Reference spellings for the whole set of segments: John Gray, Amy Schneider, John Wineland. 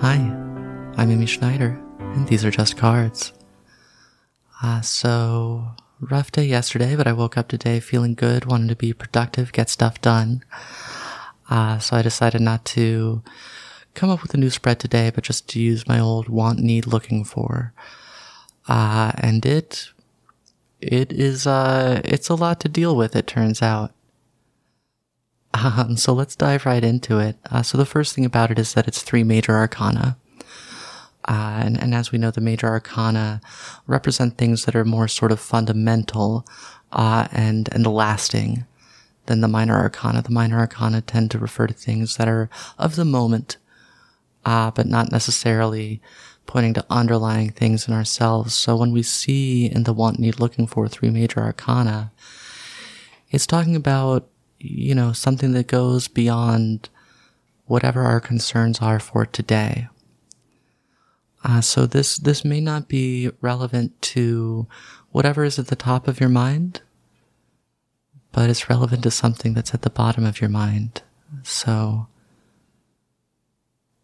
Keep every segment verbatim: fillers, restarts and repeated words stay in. Hi, I'm Amy Schneider, and these are just cards. Uh, so, rough day yesterday, but I woke up today feeling good, wanted to be productive, get stuff done. Uh, so I decided not to come up with a new spread today, but just to use my old want, need, looking for. Uh, and it, it is, uh, it's a lot to deal with, it turns out. Um, so let's dive right into it. Uh, so the first thing about it is that it's three major arcana. Uh, and, and as we know, the major arcana represent things that are more sort of fundamental, uh, and, and lasting than the minor arcana. The minor arcana tend to refer to things that are of the moment, uh, but not necessarily pointing to underlying things in ourselves. So when we see in the want, need, looking for three major arcana, it's talking about, you know, something that goes beyond whatever our concerns are for today. Uh, so this, this may not be relevant to whatever is at the top of your mind, but it's relevant to something that's at the bottom of your mind. So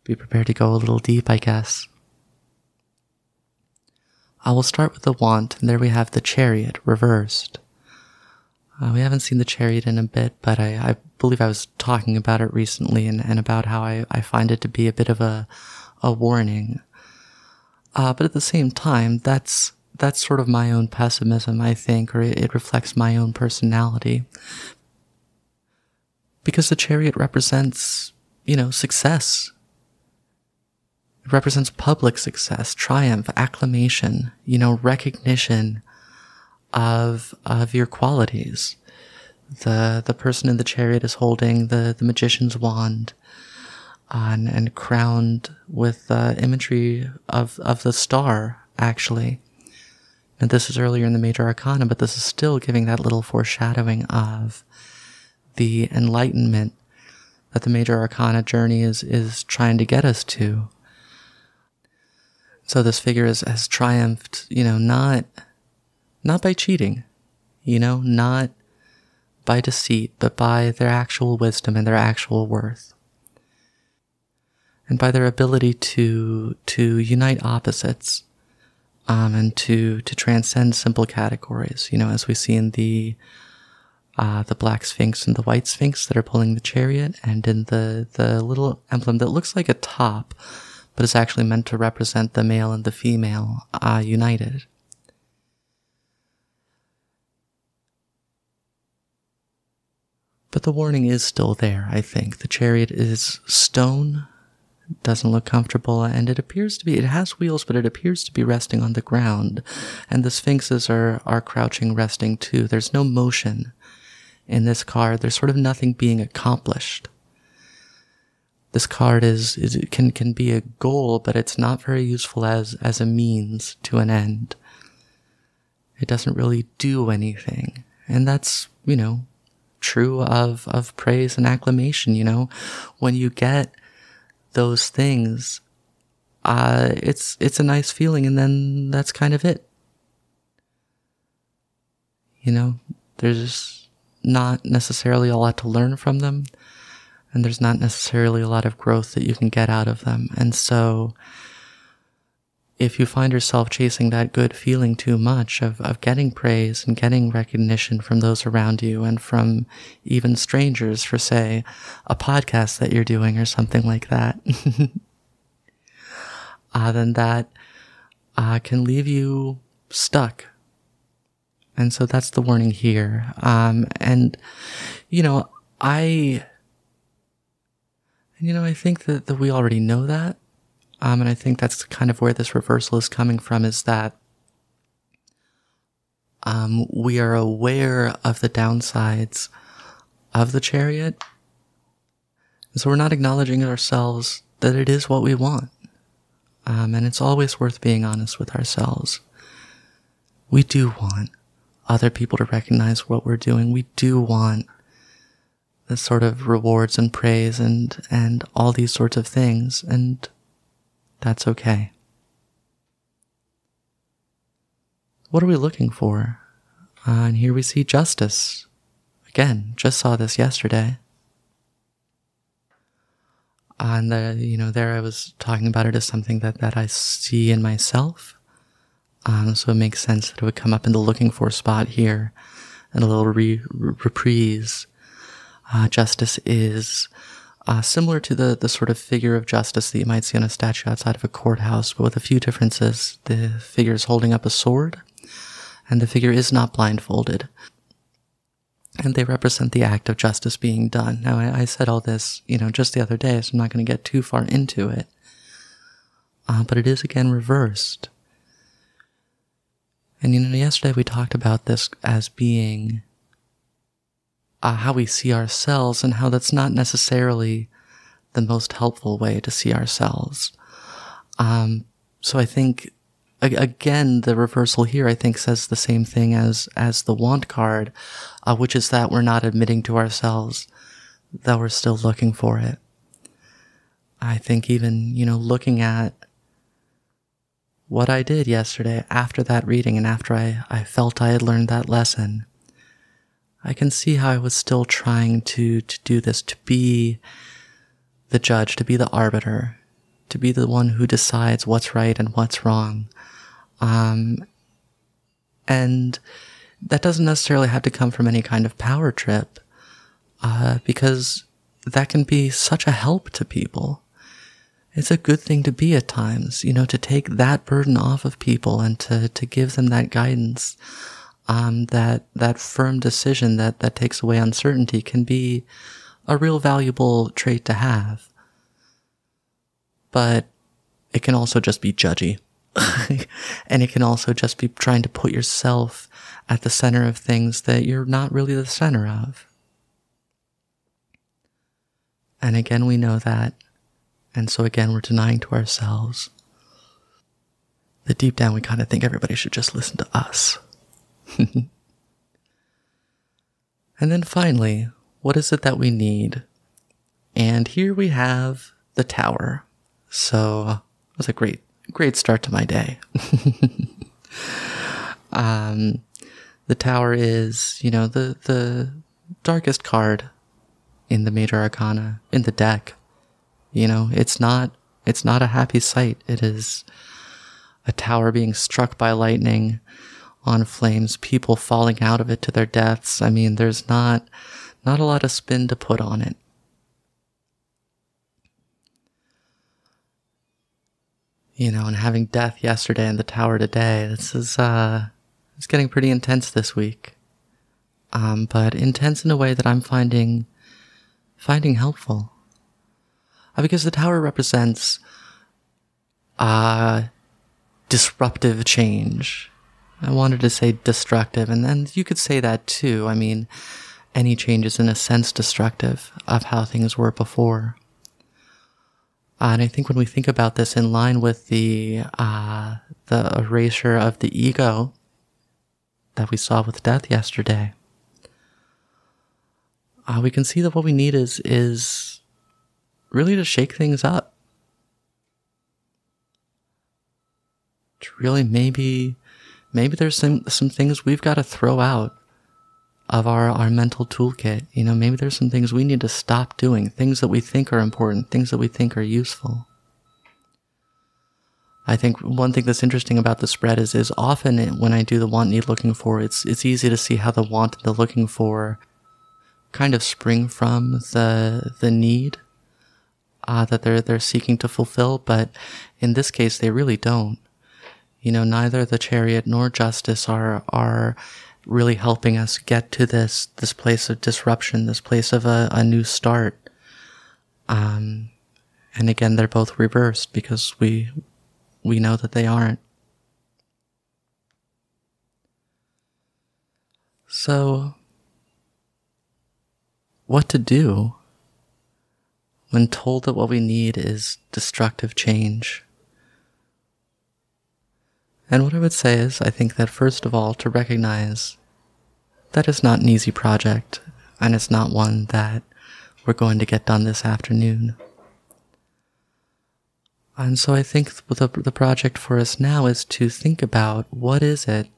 be prepared to go a little deep, I guess. I will start with the want, and there we have the Chariot reversed. Uh, we haven't seen the Chariot in a bit, but I, I believe I was talking about it recently and, and about how I, I find it to be a bit of a, a warning. Uh, but at the same time, that's, that's sort of my own pessimism, I think, or it, it reflects my own personality. Because the Chariot represents, you know, success. It represents public success, triumph, acclamation, you know, recognition of of your qualities. The the person in the Chariot is holding the, the magician's wand on, and crowned with uh, imagery of, of the star, actually. And this is earlier in the Major Arcana, but this is still giving that little foreshadowing of the enlightenment that the Major Arcana journey is, is trying to get us to. So this figure is, has triumphed, you know, not... Not by cheating, you know, not by deceit, but by their actual wisdom and their actual worth. And by their ability to to unite opposites, um, and to, to transcend simple categories, you know, as we see in the uh, the Black Sphinx and the White Sphinx that are pulling the Chariot, and in the, the little emblem that looks like a top, but is actually meant to represent the male and the female uh, united. But the warning is still there, I think. The Chariot is stone, doesn't look comfortable, and it appears to be, it has wheels, but it appears to be resting on the ground. And the Sphinxes are, are crouching, resting too. There's no motion in this card. There's sort of nothing being accomplished. This card is, is it can, can be a goal, but it's not very useful as, as a means to an end. It doesn't really do anything. And that's, you know, true of of praise and acclamation. You know, when you get those things, uh it's it's a nice feeling, and then that's kind of it. You know, there's not necessarily a lot to learn from them, and there's not necessarily a lot of growth that you can get out of them. And so if you find yourself chasing that good feeling too much of, of getting praise and getting recognition from those around you and from even strangers for, say, a podcast that you're doing or something like that, uh, then that uh, can leave you stuck. And so that's the warning here. Um, and, you know, I, you know, I think that, that we already know that. Um, and I think that's kind of where this reversal is coming from, is that um, we are aware of the downsides of the Chariot. And so we're not acknowledging ourselves that it is what we want. Um, and it's always worth being honest with ourselves. We do want other people to recognize what we're doing. We do want the sort of rewards and praise and, and all these sorts of things. And that's okay. What are we looking for? Uh, and here we see justice. Again, just saw this yesterday. Uh, and the, you know, there I was talking about it as something that, that I see in myself. Um, so it makes sense that it would come up in the looking for spot here, and a little re- reprise. Uh, justice is uh, similar to the, the sort of figure of justice that you might see on a statue outside of a courthouse, but with a few differences. The figure is holding up a sword, and the figure is not blindfolded. And they represent the act of justice being done. Now, I, I said all this, you know, just the other day, so I'm not going to get too far into it. Uh, but it is, again, reversed. And, you know, yesterday we talked about this as being uh, how we see ourselves, and how that's not necessarily the most helpful way to see ourselves. Um, so I think, again, the reversal here, I think, says the same thing as as the want card, uh, which is that we're not admitting to ourselves that we're still looking for it. I think even, you know, looking at what I did yesterday after that reading, and after I, I felt I had learned that lesson, I can see how I was still trying to, to do this, to be the judge, to be the arbiter, to be the one who decides what's right and what's wrong. Um, and that doesn't necessarily have to come from any kind of power trip, uh, because that can be such a help to people. It's a good thing to be at times, you know, to take that burden off of people, and to, to give them that guidance, um, that, that firm decision that, that takes away uncertainty can be a real valuable trait to have. But it can also just be judgy. And it can also just be trying to put yourself at the center of things that you're not really the center of. And again, we know that. And so again, we're denying to ourselves that deep down we kind of think everybody should just listen to us. And then finally, what is it that we need? And here we have the tower. So it was a great Great start to my day. um, the tower is, you know, the the darkest card in the major arcana, in the deck. You know, it's not it's not a happy sight. It is a tower being struck by lightning on flames, people falling out of it to their deaths. I mean, there's not not a lot of spin to put on it. You know, and having death yesterday and the tower today, this is, uh, it's getting pretty intense this week. Um, but intense in a way that I'm finding, finding helpful. Uh, because the tower represents, uh, disruptive change. I wanted to say destructive, and then you could say that too. I mean, any change is in a sense destructive of how things were before. Uh, and I think when we think about this in line with the uh, the erasure of the ego that we saw with death yesterday, uh, we can see that what we need is is really to shake things up, to really maybe maybe there's some some things we've got to throw out of our, our mental toolkit. You know, maybe there's some things we need to stop doing, things that we think are important, things that we think are useful. I think one thing that's interesting about the spread is, is often it, when I do the want, need, looking for, it's, it's easy to see how the want and the looking for kind of spring from the, the need, uh, that they're, they're seeking to fulfill. But in this case, they really don't. You know, neither the chariot nor justice are, are, really helping us get to this this place of disruption, this place of a, a new start. Um, and again, they're both reversed because we we know that they aren't. So, what to do when told that what we need is destructive change? And what I would say is, I think that first of all, to recognize that it's not an easy project, and it's not one that we're going to get done this afternoon. And so I think the, the project for us now is to think about, what is it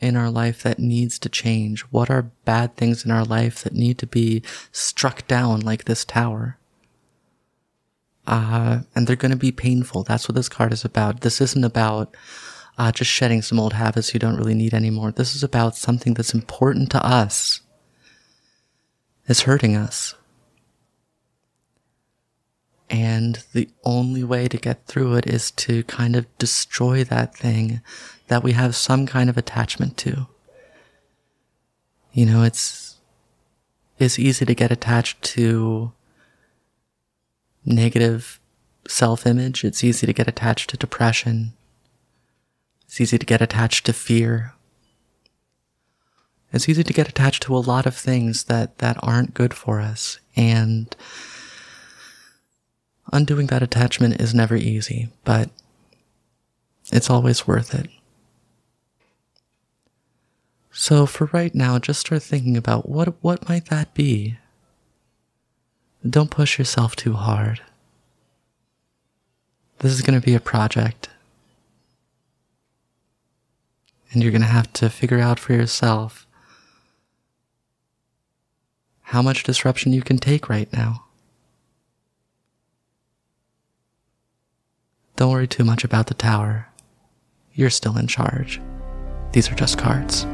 in our life that needs to change? What are bad things in our life that need to be struck down like this tower? uh, and they're going to be painful. That's what this card is about. This isn't about uh, just shedding some old habits you don't really need anymore. This is about something that's important to us. It's hurting us. And the only way to get through it is to kind of destroy that thing that we have some kind of attachment to. You know, it's, it's easy to get attached to negative self-image. It's easy to get attached to depression. It's easy to get attached to fear. It's easy to get attached to a lot of things that, that aren't good for us. And undoing that attachment is never easy, but it's always worth it. So for right now, just start thinking about what what might that be? Don't push yourself too hard. This is going to be a project. And you're going to have to figure out for yourself how much disruption you can take right now. Don't worry too much about the tower. You're still in charge. These are just cards.